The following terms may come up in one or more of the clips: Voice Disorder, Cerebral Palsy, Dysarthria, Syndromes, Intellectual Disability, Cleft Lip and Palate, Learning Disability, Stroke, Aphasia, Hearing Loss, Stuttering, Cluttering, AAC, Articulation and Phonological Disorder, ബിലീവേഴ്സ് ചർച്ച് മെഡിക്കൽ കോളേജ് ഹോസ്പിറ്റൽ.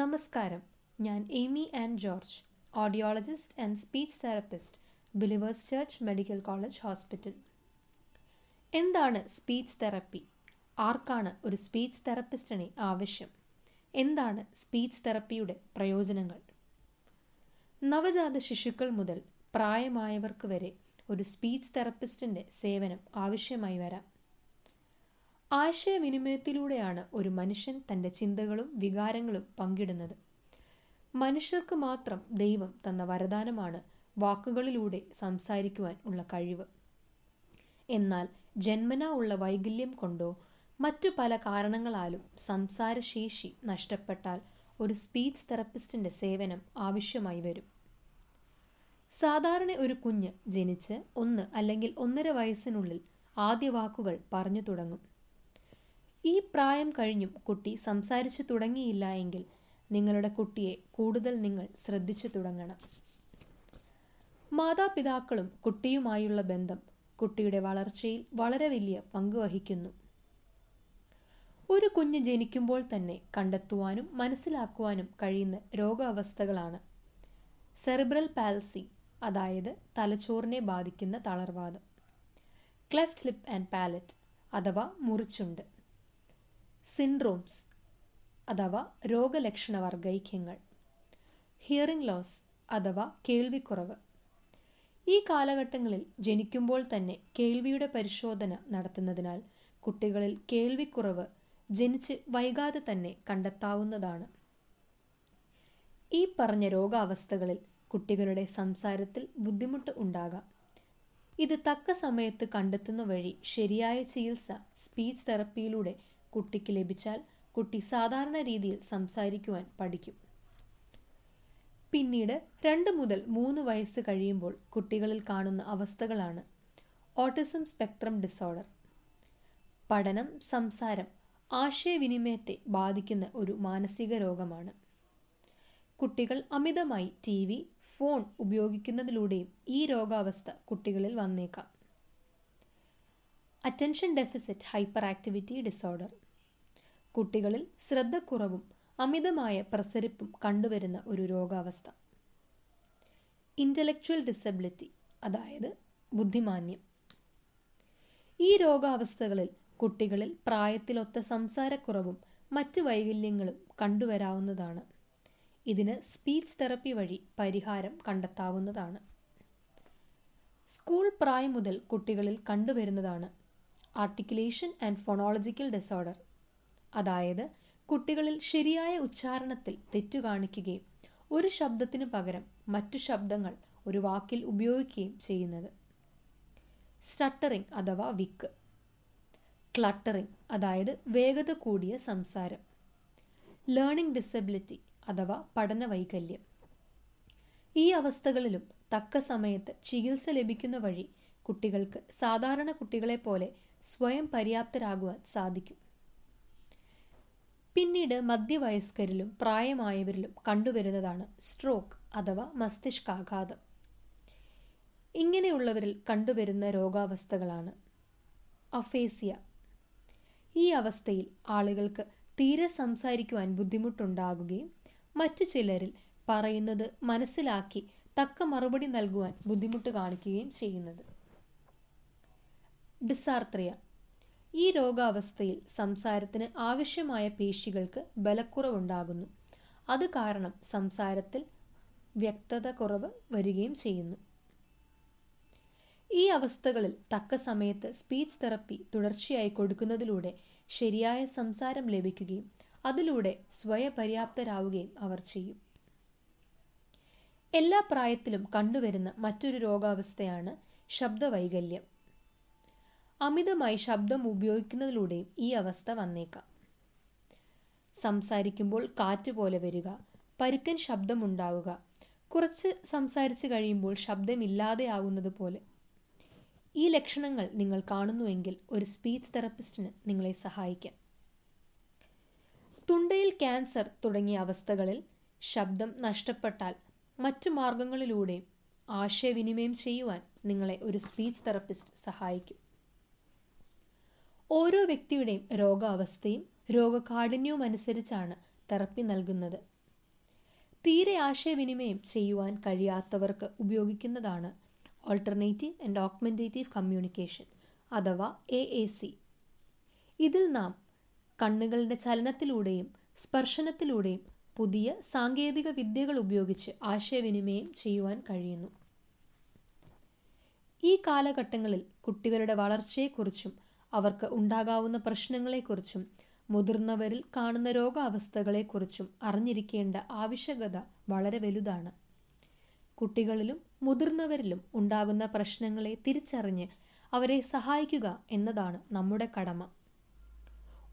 നമസ്കാരം, ഞാൻ Aimy and George, audiologist and speech therapist, ബിലീവേഴ്സ് ചർച്ച് മെഡിക്കൽ കോളേജ് ഹോസ്പിറ്റൽ. എന്താണ് speech therapy? ആർക്കാണ് ഒരു സ്പീച്ച് തെറാപ്പിസ്റ്റിനെ ആവശ്യം? എന്താണ് സ്പീച്ച് തെറാപ്പിയുടെ പ്രയോജനങ്ങൾ? നവജാത ശിശുക്കൾ മുതൽ പ്രായമായവർക്ക് വരെ ഒരു സ്പീച്ച് തെറാപ്പിസ്റ്റിൻ്റെ സേവനം ആവശ്യമായി വരാം. ആശയവിനിമയത്തിലൂടെയാണ് ഒരു മനുഷ്യൻ തൻ്റെ ചിന്തകളും വികാരങ്ങളും പങ്കിടുന്നത്. മനുഷ്യർക്ക് മാത്രം ദൈവം തന്ന വരദാനമാണ് വാക്കുകളിലൂടെ സംസാരിക്കുവാൻ ഉള്ള കഴിവ്. എന്നാൽ ജന്മനാ ഉള്ള വൈകല്യം കൊണ്ടോ മറ്റു പല കാരണങ്ങളാലും സംസാരശേഷി നഷ്ടപ്പെട്ടാൽ ഒരു സ്പീച്ച് തെറാപ്പിസ്റ്റിൻ്റെ സേവനം ആവശ്യമായി വരും. സാധാരണ ഒരു കുഞ്ഞ് ജനിച്ച് 1 അല്ലെങ്കിൽ 1.5 വയസ്സിനുള്ളിൽ ആദ്യ വാക്കുകൾ പറഞ്ഞു തുടങ്ങും. ഈ പ്രായം കഴിഞ്ഞും കുട്ടി സംസാരിച്ചു തുടങ്ങിയില്ല എങ്കിൽ നിങ്ങളുടെ കുട്ടിയെ കൂടുതൽ നിങ്ങൾ ശ്രദ്ധിച്ചു തുടങ്ങണം. മാതാപിതാക്കളും കുട്ടിയുമായുള്ള ബന്ധം കുട്ടിയുടെ വളർച്ചയിൽ വളരെ വലിയ പങ്ക് വഹിക്കുന്നു. ഒരു കുഞ്ഞ് ജനിക്കുമ്പോൾ തന്നെ കണ്ടെത്തുവാനും മനസ്സിലാക്കുവാനും കഴിയുന്ന രോഗാവസ്ഥകളാണ് സെറിബ്രൽ പാൽസി, അതായത് തലച്ചോറിനെ ബാധിക്കുന്ന തളർവാദം, ക്ലെഫ്റ്റ് ലിപ്പ് ആൻഡ് പാലറ്റ് അഥവാ മുറിച്ചുണ്ട്, സിൻഡ്രോംസ് അഥവാ രോഗലക്ഷണ വർഗ്ഗൈക്യങ്ങൾ, ഹിയറിംഗ് ലോസ് അഥവാ കേൾവിക്കുറവ്. ഈ കാലഘട്ടങ്ങളിൽ ജനിക്കുമ്പോൾ തന്നെ കേൾവിയുടെ പരിശോധന നടത്തുന്നതിനാൽ കുട്ടികളിൽ കേൾവിക്കുറവ് ജനിച്ച് വൈകാതെ തന്നെ കണ്ടെത്താവുന്നതാണ്. ഈ പറഞ്ഞ രോഗാവസ്ഥകളിൽ കുട്ടികളുടെ സംസാരത്തിൽ ബുദ്ധിമുട്ട് ഉണ്ടാകാം. ഇത് തക്ക സമയത്ത് കണ്ടെത്തുന്ന വഴി ശരിയായ ചികിത്സ സ്പീച്ച് തെറാപ്പിയിലൂടെ കുട്ടിക്ക് ലഭിച്ചാൽ കുട്ടി സാധാരണ രീതിയിൽ സംസാരിക്കുവാൻ പഠിക്കും. പിന്നീട് 2 മുതൽ 3 വയസ്സ് കഴിയുമ്പോൾ കുട്ടികളിൽ കാണുന്ന അവസ്ഥകളാണ് ഓട്ടിസം സ്പെക്ട്രം ഡിസോർഡർ. പഠനം, സംസാരം, ആശയവിനിമയത്തെ ബാധിക്കുന്ന ഒരു മാനസിക രോഗമാണ്. കുട്ടികൾ അമിതമായി TV, ഫോൺ ഉപയോഗിക്കുന്നതിലൂടെയും ഈ രോഗാവസ്ഥ കുട്ടികളിൽ വന്നേക്കാം. Attention deficit hyperactivity disorder. കുട്ടികളിൽ ശ്രദ്ധക്കുറവും അമിതമായ പ്രസരിപ്പും കണ്ടുവരുന്ന ഒരു രോഗാവസ്ഥ. ഇൻ്റലക്ച്വൽ ഡിസബിലിറ്റി, അതായത് ബുദ്ധിമാന്യം. ഈ രോഗാവസ്ഥകളിൽ കുട്ടികളിൽ പ്രായത്തിലൊത്ത സംസാരക്കുറവും മറ്റ് വൈകല്യങ്ങളും കണ്ടുവരാവുന്നതാണ്. ഇതിന് സ്പീച്ച് തെറാപ്പി വഴി പരിഹാരം കണ്ടെത്താവുന്നതാണ്. സ്കൂൾ പ്രായം മുതൽ കുട്ടികളിൽ കണ്ടുവരുന്നതാണ് ആർട്ടിക്കുലേഷൻ ആൻഡ് ഫോണോളജിക്കൽ ഡിസോർഡർ, അതായത് കുട്ടികളിൽ ശരിയായ ഉച്ചാരണത്തിൽ തെറ്റു കാണിക്കുകയും ഒരു ശബ്ദത്തിനു പകരം മറ്റു ശബ്ദങ്ങൾ ഒരു വാക്കിൽ ഉപയോഗിക്കുകയും ചെയ്യുന്നത്. സ്റ്റട്ടറിംഗ് അഥവാ വിക്ക്, ക്ലട്ടറിംഗ് അതായത് വേഗത കൂടിയ സംസാരം, ലേണിംഗ് ഡിസബിലിറ്റി അഥവാ പഠന വൈകല്യം. ഈ അവസ്ഥകളിലും തക്ക സമയത്ത് ചികിത്സ ലഭിക്കുന്ന വഴി കുട്ടികൾക്ക് സാധാരണ കുട്ടികളെ പോലെ സ്വയം പര്യാപ്തരാകുവാൻ സാധിക്കും. പിന്നീട് മധ്യവയസ്കരിലും പ്രായമായവരിലും കണ്ടുവരുന്നതാണ് സ്ട്രോക്ക് അഥവാ മസ്തിഷ്കാഘാതം. ഇങ്ങനെയുള്ളവരിൽ കണ്ടുവരുന്ന രോഗാവസ്ഥകളാണ് അഫേസിയ. ഈ അവസ്ഥയിൽ ആളുകൾക്ക് തീരെ സംസാരിക്കുവാൻ ബുദ്ധിമുട്ടുണ്ടാകുകയും മറ്റു ചിലരിൽ പറയുന്നത് മനസ്സിലാക്കി തക്ക മറുപടി നൽകുവാൻ ബുദ്ധിമുട്ട് കാണിക്കുകയും ചെയ്യുന്നത്. ഡിസാർത്രിയ. ഈ രോഗാവസ്ഥയിൽ സംസാരത്തിന് ആവശ്യമായ പേശികൾക്ക് ബലക്കുറവുണ്ടാകുന്നു. അത് കാരണം സംസാരത്തിൽ വ്യക്തത കുറവ് വരികയും ചെയ്യുന്നു. ഈ അവസ്ഥകളിൽ തക്ക സമയത്ത് സ്പീച്ച് തെറാപ്പി തുടർച്ചയായി കൊടുക്കുന്നതിലൂടെ ശരിയായ സംസാരം ലഭിക്കുകയും അതിലൂടെ സ്വയപര്യാപ്തരാവുകയും അവർ ചെയ്യും. എല്ലാ പ്രായത്തിലും കണ്ടുവരുന്ന മറ്റൊരു രോഗാവസ്ഥയാണ് ശബ്ദവൈകല്യം. അമിതമായി ശബ്ദം ഉപയോഗിക്കുന്നതിലൂടെയും ഈ അവസ്ഥ വന്നേക്കാം. സംസാരിക്കുമ്പോൾ കാറ്റ് പോലെ വരിക, പരുക്കൻ ശബ്ദമുണ്ടാവുക, കുറച്ച് സംസാരിച്ച് കഴിയുമ്പോൾ ശബ്ദമില്ലാതെ ആവുന്നത് പോലെ. ഈ ലക്ഷണങ്ങൾ നിങ്ങൾ കാണുന്നുവെങ്കിൽ ഒരു സ്പീച്ച് തെറാപ്പിസ്റ്റിന് നിങ്ങളെ സഹായിക്കാം. തൊണ്ടയിൽ ക്യാൻസർ തുടങ്ങിയ അവസ്ഥകളിൽ ശബ്ദം നഷ്ടപ്പെട്ടാൽ മറ്റു മാർഗങ്ങളിലൂടെയും ആശയവിനിമയം ചെയ്യുവാൻ നിങ്ങളെ ഒരു സ്പീച്ച് തെറാപ്പിസ്റ്റ് സഹായിക്കും. ഓരോ വ്യക്തിയുടെയും രോഗാവസ്ഥയും രോഗകാഠിന്യവും അനുസരിച്ചാണ് തെറാപ്പി നൽകുന്നത്. തീരെ ആശയവിനിമയം ചെയ്യുവാൻ കഴിയാത്തവർക്ക് ഉപയോഗിക്കുന്നതാണ് ഓൾട്ടർനേറ്റീവ് ആൻഡ് ഓഗ്മെൻറ്റേറ്റീവ് കമ്മ്യൂണിക്കേഷൻ അഥവാ AAC. ഇതിൽ നാം കണ്ണുകളുടെ ചലനത്തിലൂടെയും സ്പർശനത്തിലൂടെയും പുതിയ സാങ്കേതിക വിദ്യകൾ ഉപയോഗിച്ച് ആശയവിനിമയം ചെയ്യുവാൻ കഴിയുന്നു. ഈ കാലഘട്ടങ്ങളിൽ കുട്ടികളുടെ വളർച്ചയെക്കുറിച്ചും അവർക്ക് ഉണ്ടാകാവുന്ന പ്രശ്നങ്ങളെക്കുറിച്ചും മുതിർന്നവരിൽ കാണുന്ന രോഗാവസ്ഥകളെക്കുറിച്ചും അറിഞ്ഞിരിക്കേണ്ട ആവശ്യകത വളരെ വലുതാണ്. കുട്ടികളിലും മുതിർന്നവരിലും ഉണ്ടാകുന്ന പ്രശ്നങ്ങളെ തിരിച്ചറിഞ്ഞ് അവരെ സഹായിക്കുക എന്നതാണ് നമ്മുടെ കടമ.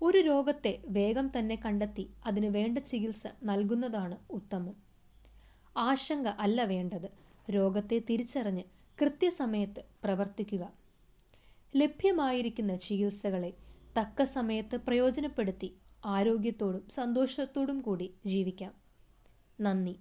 ഒരു രോഗത്തെ വേഗം തന്നെ കണ്ടെത്തി അതിന് വേണ്ട ചികിത്സ നൽകുന്നതാണ് ഉത്തമം. ആശങ്ക അല്ല വേണ്ടത്, രോഗത്തെ തിരിച്ചറിഞ്ഞ് കൃത്യസമയത്ത് പ്രവർത്തിക്കുക. ലഭ്യമായിരിക്കുന്ന ചികിത്സകളെ തക്ക സമയത്ത് പ്രയോജനപ്പെടുത്തി ആരോഗ്യത്തോടും സന്തോഷത്തോടും കൂടി ജീവിക്കാം. നന്ദി.